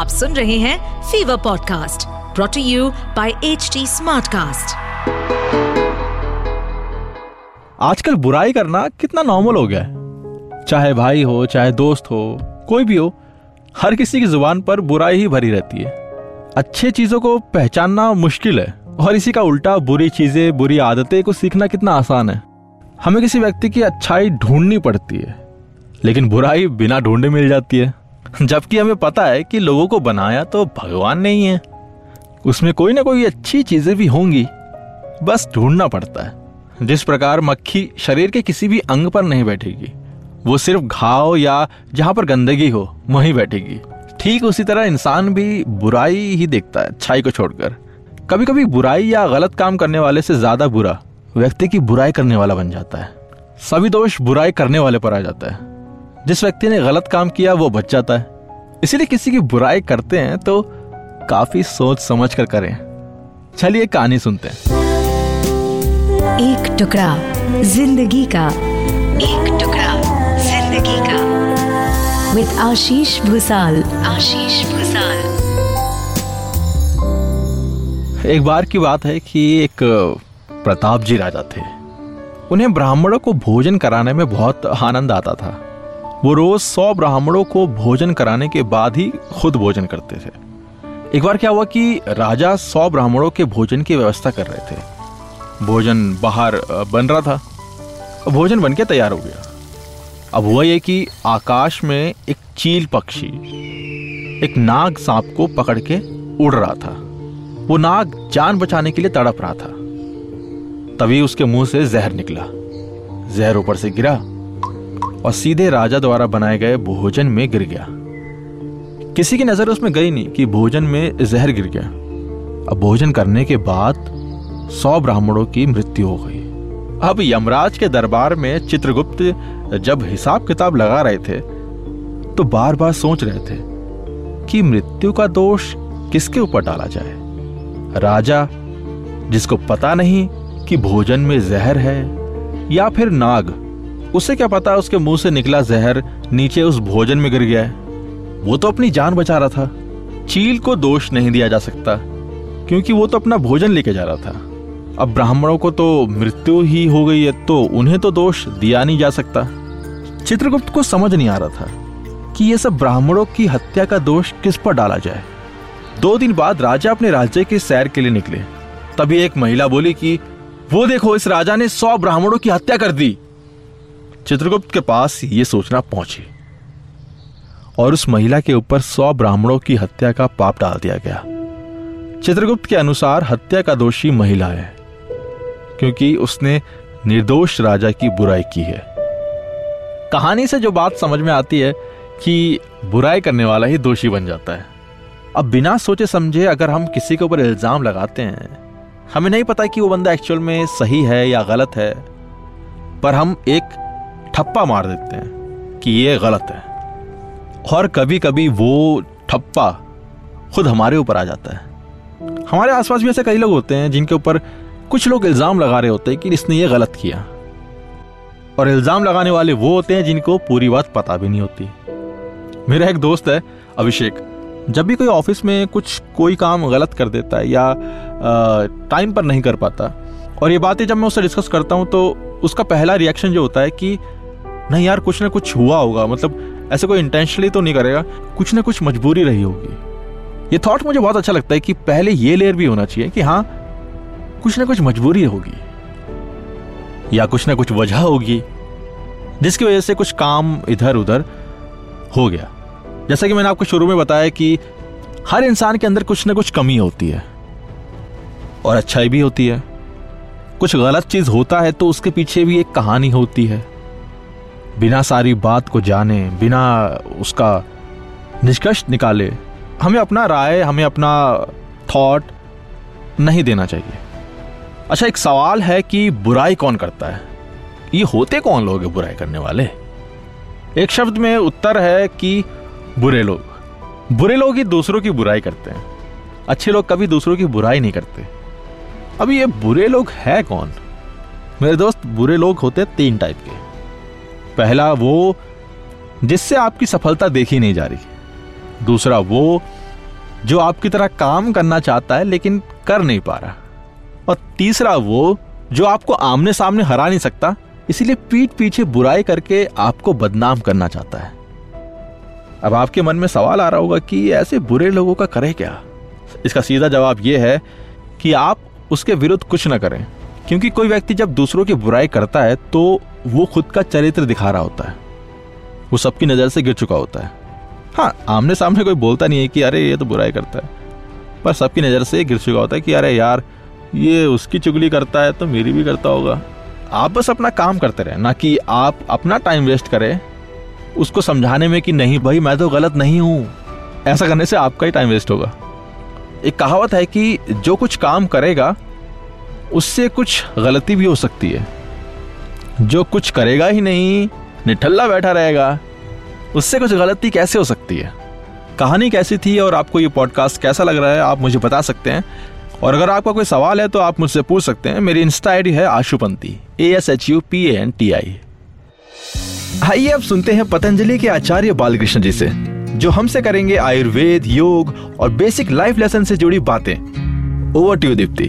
आप सुन रहे हैं fever podcast brought to you by HT Smartcast. आजकल बुराई करना कितना नॉर्मल हो गया है, चाहे भाई हो चाहे दोस्त हो कोई भी हो, हर किसी की जुबान पर बुराई ही भरी रहती है। अच्छे चीजों को पहचानना मुश्किल है और इसी का उल्टा बुरी चीजें बुरी आदतें को सीखना कितना आसान है। हमें किसी व्यक्ति की अच्छाई ढूंढनी पड़ती है लेकिन बुराई बिना ढूंढे मिल जाती है, जबकि हमें पता है कि लोगों को बनाया तो भगवान नहीं है, उसमें कोई ना कोई अच्छी चीजें भी होंगी, बस ढूंढना पड़ता है। जिस प्रकार मक्खी शरीर के किसी भी अंग पर नहीं बैठेगी, वो सिर्फ घाव या जहाँ पर गंदगी हो वहीं बैठेगी, ठीक उसी तरह इंसान भी बुराई ही देखता है अच्छाई को छोड़कर। कभी कभी बुराई या गलत काम करने वाले से ज़्यादा बुरा व्यक्ति की बुराई करने वाला बन जाता है। सभी दोष बुराई करने वाले पर आ जाता है, जिस व्यक्ति ने गलत काम किया वो बच जाता है। इसीलिए किसी की बुराई करते हैं तो काफी सोच समझ कर करें। चलिए कहानी सुनते हैं। एक टुकड़ा जिंदगी का, एक टुकड़ा जिंदगी का विद आशीष भूसाल। आशीष भूसाल। एक बार की बात है कि एक प्रताप जी राजा थे। उन्हें ब्राह्मणों को भोजन कराने में बहुत आनंद आता था। वो रोज 100 ब्राह्मणों को भोजन कराने के बाद ही खुद भोजन करते थे। एक बार क्या हुआ कि राजा 100 ब्राह्मणों के भोजन की व्यवस्था कर रहे थे। भोजन बाहर बन रहा था, भोजन बन के तैयार हो गया। अब हुआ ये कि आकाश में एक चील पक्षी एक नाग सांप को पकड़ के उड़ रहा था। वो नाग जान बचाने के लिए तड़प रहा था, तभी उसके मुंह से जहर निकला। जहर ऊपर से गिरा और सीधे राजा द्वारा बनाए गए भोजन में गिर गया। किसी की नजर उसमें गई नहीं कि भोजन में जहर गिर गया। अब भोजन करने के बाद 100 ब्राह्मणों की मृत्यु हो गई। अब यमराज के दरबार में चित्रगुप्त जब हिसाब किताब लगा रहे थे तो बार बार सोच रहे थे कि मृत्यु का दोष किसके ऊपर डाला जाए। राजा जिसको पता नहीं कि भोजन में जहर है, या फिर नाग, उसे क्या पता उसके मुंह से निकला जहर नीचे उस भोजन में गिर गया है। वो तो अपनी जान बचा रहा था। चील को दोष नहीं दिया जा सकता क्योंकि वो तो अपना भोजन लेके जा रहा था। अब ब्राह्मणों को तो मृत्यु ही हो गई है तो उन्हें तो दोष दिया नहीं जा सकता। चित्रगुप्त को समझ नहीं आ रहा था कि ये सब ब्राह्मणों की हत्या का दोष किस पर डाला जाए। 2 दिन बाद राजा अपने राज्य की सैर के लिए निकले। तभी एक महिला बोली कि वो देखो, इस राजा ने 100 ब्राह्मणों की हत्या कर दी। चित्रगुप्त के पास ये सोचना पहुंची और उस महिला के ऊपर 100 ब्राह्मणों की हत्या का पाप डाल दिया गया। चित्रगुप्त के अनुसार हत्या का दोषी महिला है क्योंकि उसने निर्दोष राजा की बुराई की है। कहानी से जो बात समझ में आती है कि बुराई करने वाला ही दोषी बन जाता है। अब बिना सोचे समझे अगर हम किसी के ऊपर इल्ज़ाम लगाते हैं, हमें नहीं पता कि वो बंदा एक्चुअल में सही है या गलत है, पर हम एक ठप्पा मार देते हैं कि ये गलत है। और कभी कभी वो ठप्पा खुद हमारे ऊपर आ जाता है। हमारे आसपास भी ऐसे कई लोग होते हैं जिनके ऊपर कुछ लोग इल्ज़ाम लगा रहे होते हैं कि इसने ये गलत किया, और इल्ज़ाम लगाने वाले वो होते हैं जिनको पूरी बात पता भी नहीं होती। मेरा एक दोस्त है अभिषेक, जब भी कोई ऑफिस में कोई काम गलत कर देता है या टाइम पर नहीं कर पाता, और ये बातें जब मैं उससे डिस्कस करता हूँ तो उसका पहला रिएक्शन जो होता है कि नहीं यार, कुछ ना कुछ हुआ होगा, मतलब ऐसे कोई इंटेंशनली तो नहीं करेगा, कुछ ना कुछ मजबूरी रही होगी। ये थॉट मुझे बहुत अच्छा लगता है कि पहले ये लेयर भी होना चाहिए कि हाँ, कुछ ना कुछ मजबूरी होगी या कुछ ना कुछ वजह होगी जिसकी वजह से कुछ काम इधर उधर हो गया। जैसा कि मैंने आपको शुरू में बताया कि हर इंसान के अंदर कुछ ना कुछ कमी होती है और अच्छाई भी होती है। कुछ गलत चीज होता है तो उसके पीछे भी एक कहानी होती है। बिना सारी बात को जाने, बिना उसका निष्कर्ष निकाले, हमें अपना राय, हमें अपना थॉट नहीं देना चाहिए। अच्छा, एक सवाल है कि बुराई कौन करता है? ये होते कौन लोग हैं बुराई करने वाले? एक शब्द में उत्तर है कि बुरे लोग। बुरे लोग ही दूसरों की बुराई करते हैं, अच्छे लोग कभी दूसरों की बुराई नहीं करते। अब ये बुरे लोग है कौन? मेरे दोस्त, बुरे लोग होते 3 टाइप के। पहला वो जिससे आपकी सफलता देखी नहीं जा रही, दूसरा वो जो आपकी तरह काम करना चाहता है लेकिन कर नहीं पा रहा, और तीसरा वो जो आपको आमने सामने हरा नहीं सकता इसीलिए पीठ पीछे बुराई करके आपको बदनाम करना चाहता है। अब आपके मन में सवाल आ रहा होगा कि ऐसे बुरे लोगों का करें क्या। इसका सीधा जवाब यह है कि आप उसके विरुद्ध कुछ ना करें, क्योंकि कोई व्यक्ति जब दूसरों की बुराई करता है तो वो खुद का चरित्र दिखा रहा होता है, वो सबकी नज़र से गिर चुका होता है। हाँ, आमने सामने कोई बोलता नहीं है कि अरे ये तो बुराई करता है, पर सबकी नज़र से गिर चुका होता है कि अरे यार ये उसकी चुगली करता है तो मेरी भी करता होगा। आप बस अपना काम करते रहें, ना कि आप अपना टाइम वेस्ट करें उसको समझाने में कि नहीं भाई मैं तो गलत नहीं हूँ। ऐसा करने से आपका ही टाइम वेस्ट होगा। एक कहावत है कि जो कुछ काम करेगा उससे कुछ गलती भी हो सकती है, जो कुछ करेगा ही नहीं निठल्ला बैठा रहेगा उससे कुछ गलती कैसे हो सकती है। कहानी कैसी थी और आपको ये पॉडकास्ट कैसा लग रहा है आप मुझे बता सकते हैं, और अगर आपका कोई सवाल है तो आप मुझसे पूछ सकते हैं। मेरी इंस्टा आईडी है आशुपंती, ASHUPANTI। आइए अब सुनते हैं पतंजलि के आचार्य बालकृष्ण जी से, जो हमसे करेंगे आयुर्वेद, योग और बेसिक लाइफ लेसन से जुड़ी बातें। Over to you Deepti.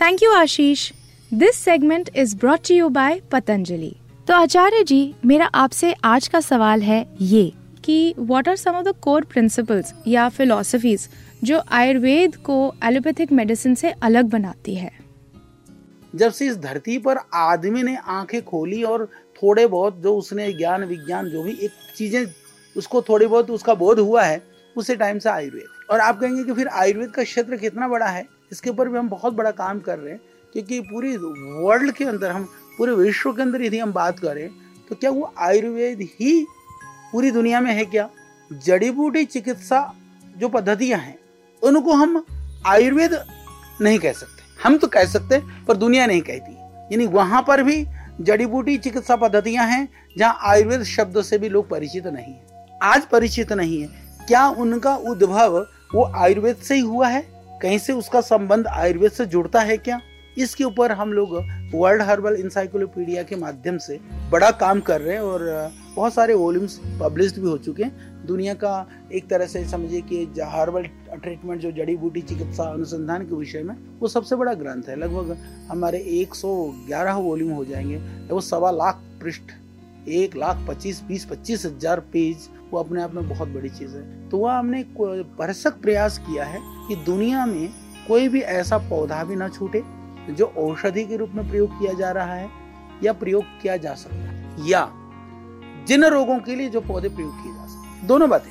Thank you Ashish. This segment is brought to you by Patanjali. तो आचार्य जी, मेरा आपसे आज का सवाल है ये कि what are some of the core principles या फिलॉसफीज जो आयुर्वेद को एलोपैथिक मेडिसिन से अलग बनाती है। जब से इस धरती पर आदमी ने आंखें खोली और थोड़े बहुत जो उसने ज्ञान विज्ञान जो भी एक चीजें उसको थोड़ी बहुत उसका बोध हुआ है, उसी टाइम से आयुर्वेद। और आप कहेंगे कि फिर आयुर्वेद का क्षेत्र कितना बड़ा है, इसके ऊपर भी हम बहुत बड़ा काम कर रहे हैं, क्योंकि पूरी वर्ल्ड के अंदर, हम पूरे विश्व के अंदर यदि हम बात करें तो क्या वो आयुर्वेद ही पूरी दुनिया में है क्या। जड़ी बूटी चिकित्सा जो पद्धतियाँ हैं उनको हम आयुर्वेद नहीं कह सकते, हम तो कह सकते पर दुनिया नहीं कहती। यानी वहाँ पर भी जड़ी बूटी चिकित्सा पद्धतियाँ हैं जहाँ आयुर्वेद शब्द से भी लोग परिचित नहीं है, आज परिचित नहीं है। क्या उनका उद्भव वो आयुर्वेद से ही हुआ है, कहीं से उसका संबंध आयुर्वेद से जुड़ता है क्या। इसके ऊपर हम लोग वर्ल्ड हर्बल इंसाइक्लोपीडिया के माध्यम से बड़ा काम कर रहे हैं और बहुत सारे वॉल्यूम्स पब्लिश्ड भी हो चुके हैं। दुनिया का एक तरह से समझिए कि हर्बल ट्रीटमेंट जो जड़ी बूटी चिकित्सा अनुसंधान के विषय में वो सबसे बड़ा ग्रंथ है। लगभग हमारे 111 वॉल्यूम हो जाएंगे, वो 125,000 पृष्ठ, 1,25,000 पेज, वो अपने आप में बहुत बड़ी चीज़ है। तो वह हमने भरसक प्रयास किया है कि दुनिया में कोई भी ऐसा पौधा भी ना छूटे जो औषधि के रूप में प्रयोग किया जा रहा है या प्रयोग किया जा सकता है, या जिन रोगों के लिए जो पौधे प्रयोग किए जा सकते हैं। दोनों बातें,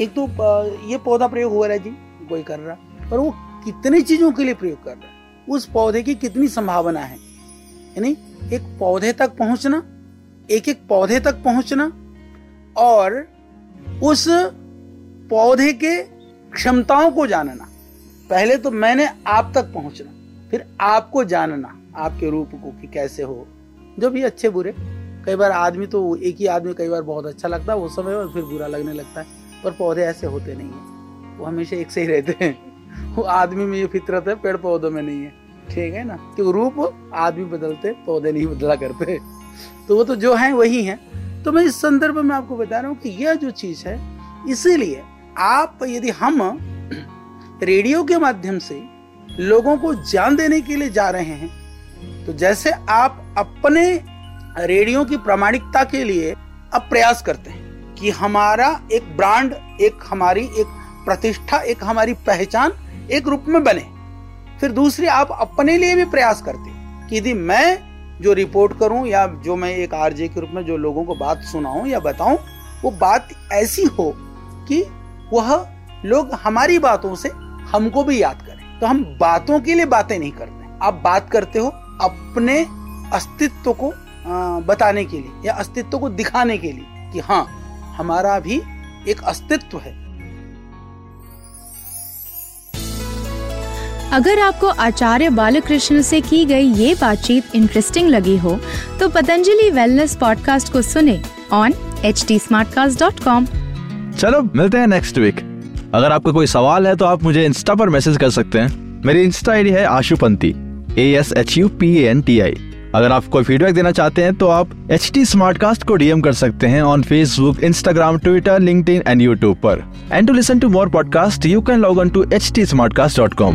एक तो ये पौधा प्रयोग हो रहा है जी, कोई कर रहा, पर वो कितनी चीजों के लिए प्रयोग कर रहा है, उस पौधे की कितनी संभावना है। यानी एक पौधे तक पहुंचना, एक एक पौधे तक पहुंचना और उस पौधे के क्षमताओं को जानना। पहले तो मैंने आप तक पहुंचना, फिर आपको जानना, आपके रूप को कि कैसे हो, जो भी अच्छे बुरे। कई बार आदमी तो एक ही आदमी कई बार बहुत अच्छा लगता है उस समय और फिर बुरा लगने लगता है, पर पौधे ऐसे होते नहीं है, वो हमेशा एक से ही रहते हैं। वो आदमी में ये फितरत है, पेड़ पौधों में नहीं है, ठीक है ना, कि रूप आदमी बदलते पौधे नहीं बदला करते, तो वो तो जो है वही है। तो मैं इस संदर्भ में आपको बता रहा हूँ कि यह जो चीज़ है, इसीलिए आप यदि हम रेडियो के माध्यम से लोगों को जान देने के लिए जा रहे हैं, तो जैसे आप अपने रेडियो की प्रामाणिकता के लिए अब प्रयास करते हैं कि हमारा एक ब्रांड, एक हमारी एक प्रतिष्ठा, एक हमारी पहचान एक रूप में बने, फिर दूसरी आप अपने लिए भी प्रयास करते हैं कि यदि मैं जो रिपोर्ट करूं या जो मैं एक आरजे के रूप में जो लोगों को बात सुनाऊं या बताऊं, वो बात ऐसी हो कि वह लोग हमारी बातों से हमको भी याद करें। तो हम बातों के लिए बातें नहीं करते, आप बात करते हो अपने अस्तित्व को बताने के लिए या अस्तित्व को दिखाने के लिए कि हाँ हमारा भी एक अस्तित्व है। अगर आपको आचार्य बालकृष्ण से की गई ये बातचीत इंटरेस्टिंग लगी हो तो पतंजलि वेलनेस पॉडकास्ट को सुने ऑन htsmartcast.com। चलो मिलते हैं नेक्स्ट वीक। अगर आपका कोई सवाल है तो आप मुझे इंस्टा पर मैसेज कर सकते हैं। मेरी इंस्टा आईडी है आशुपंती, ASHUPANTI। अगर आप कोई फीडबैक देना चाहते हैं तो आप HT SmartCast को डीएम कर सकते हैं on Facebook, Instagram, Twitter, LinkedIn and YouTube पर। And to listen to more podcast you can log on to htsmartcast.com।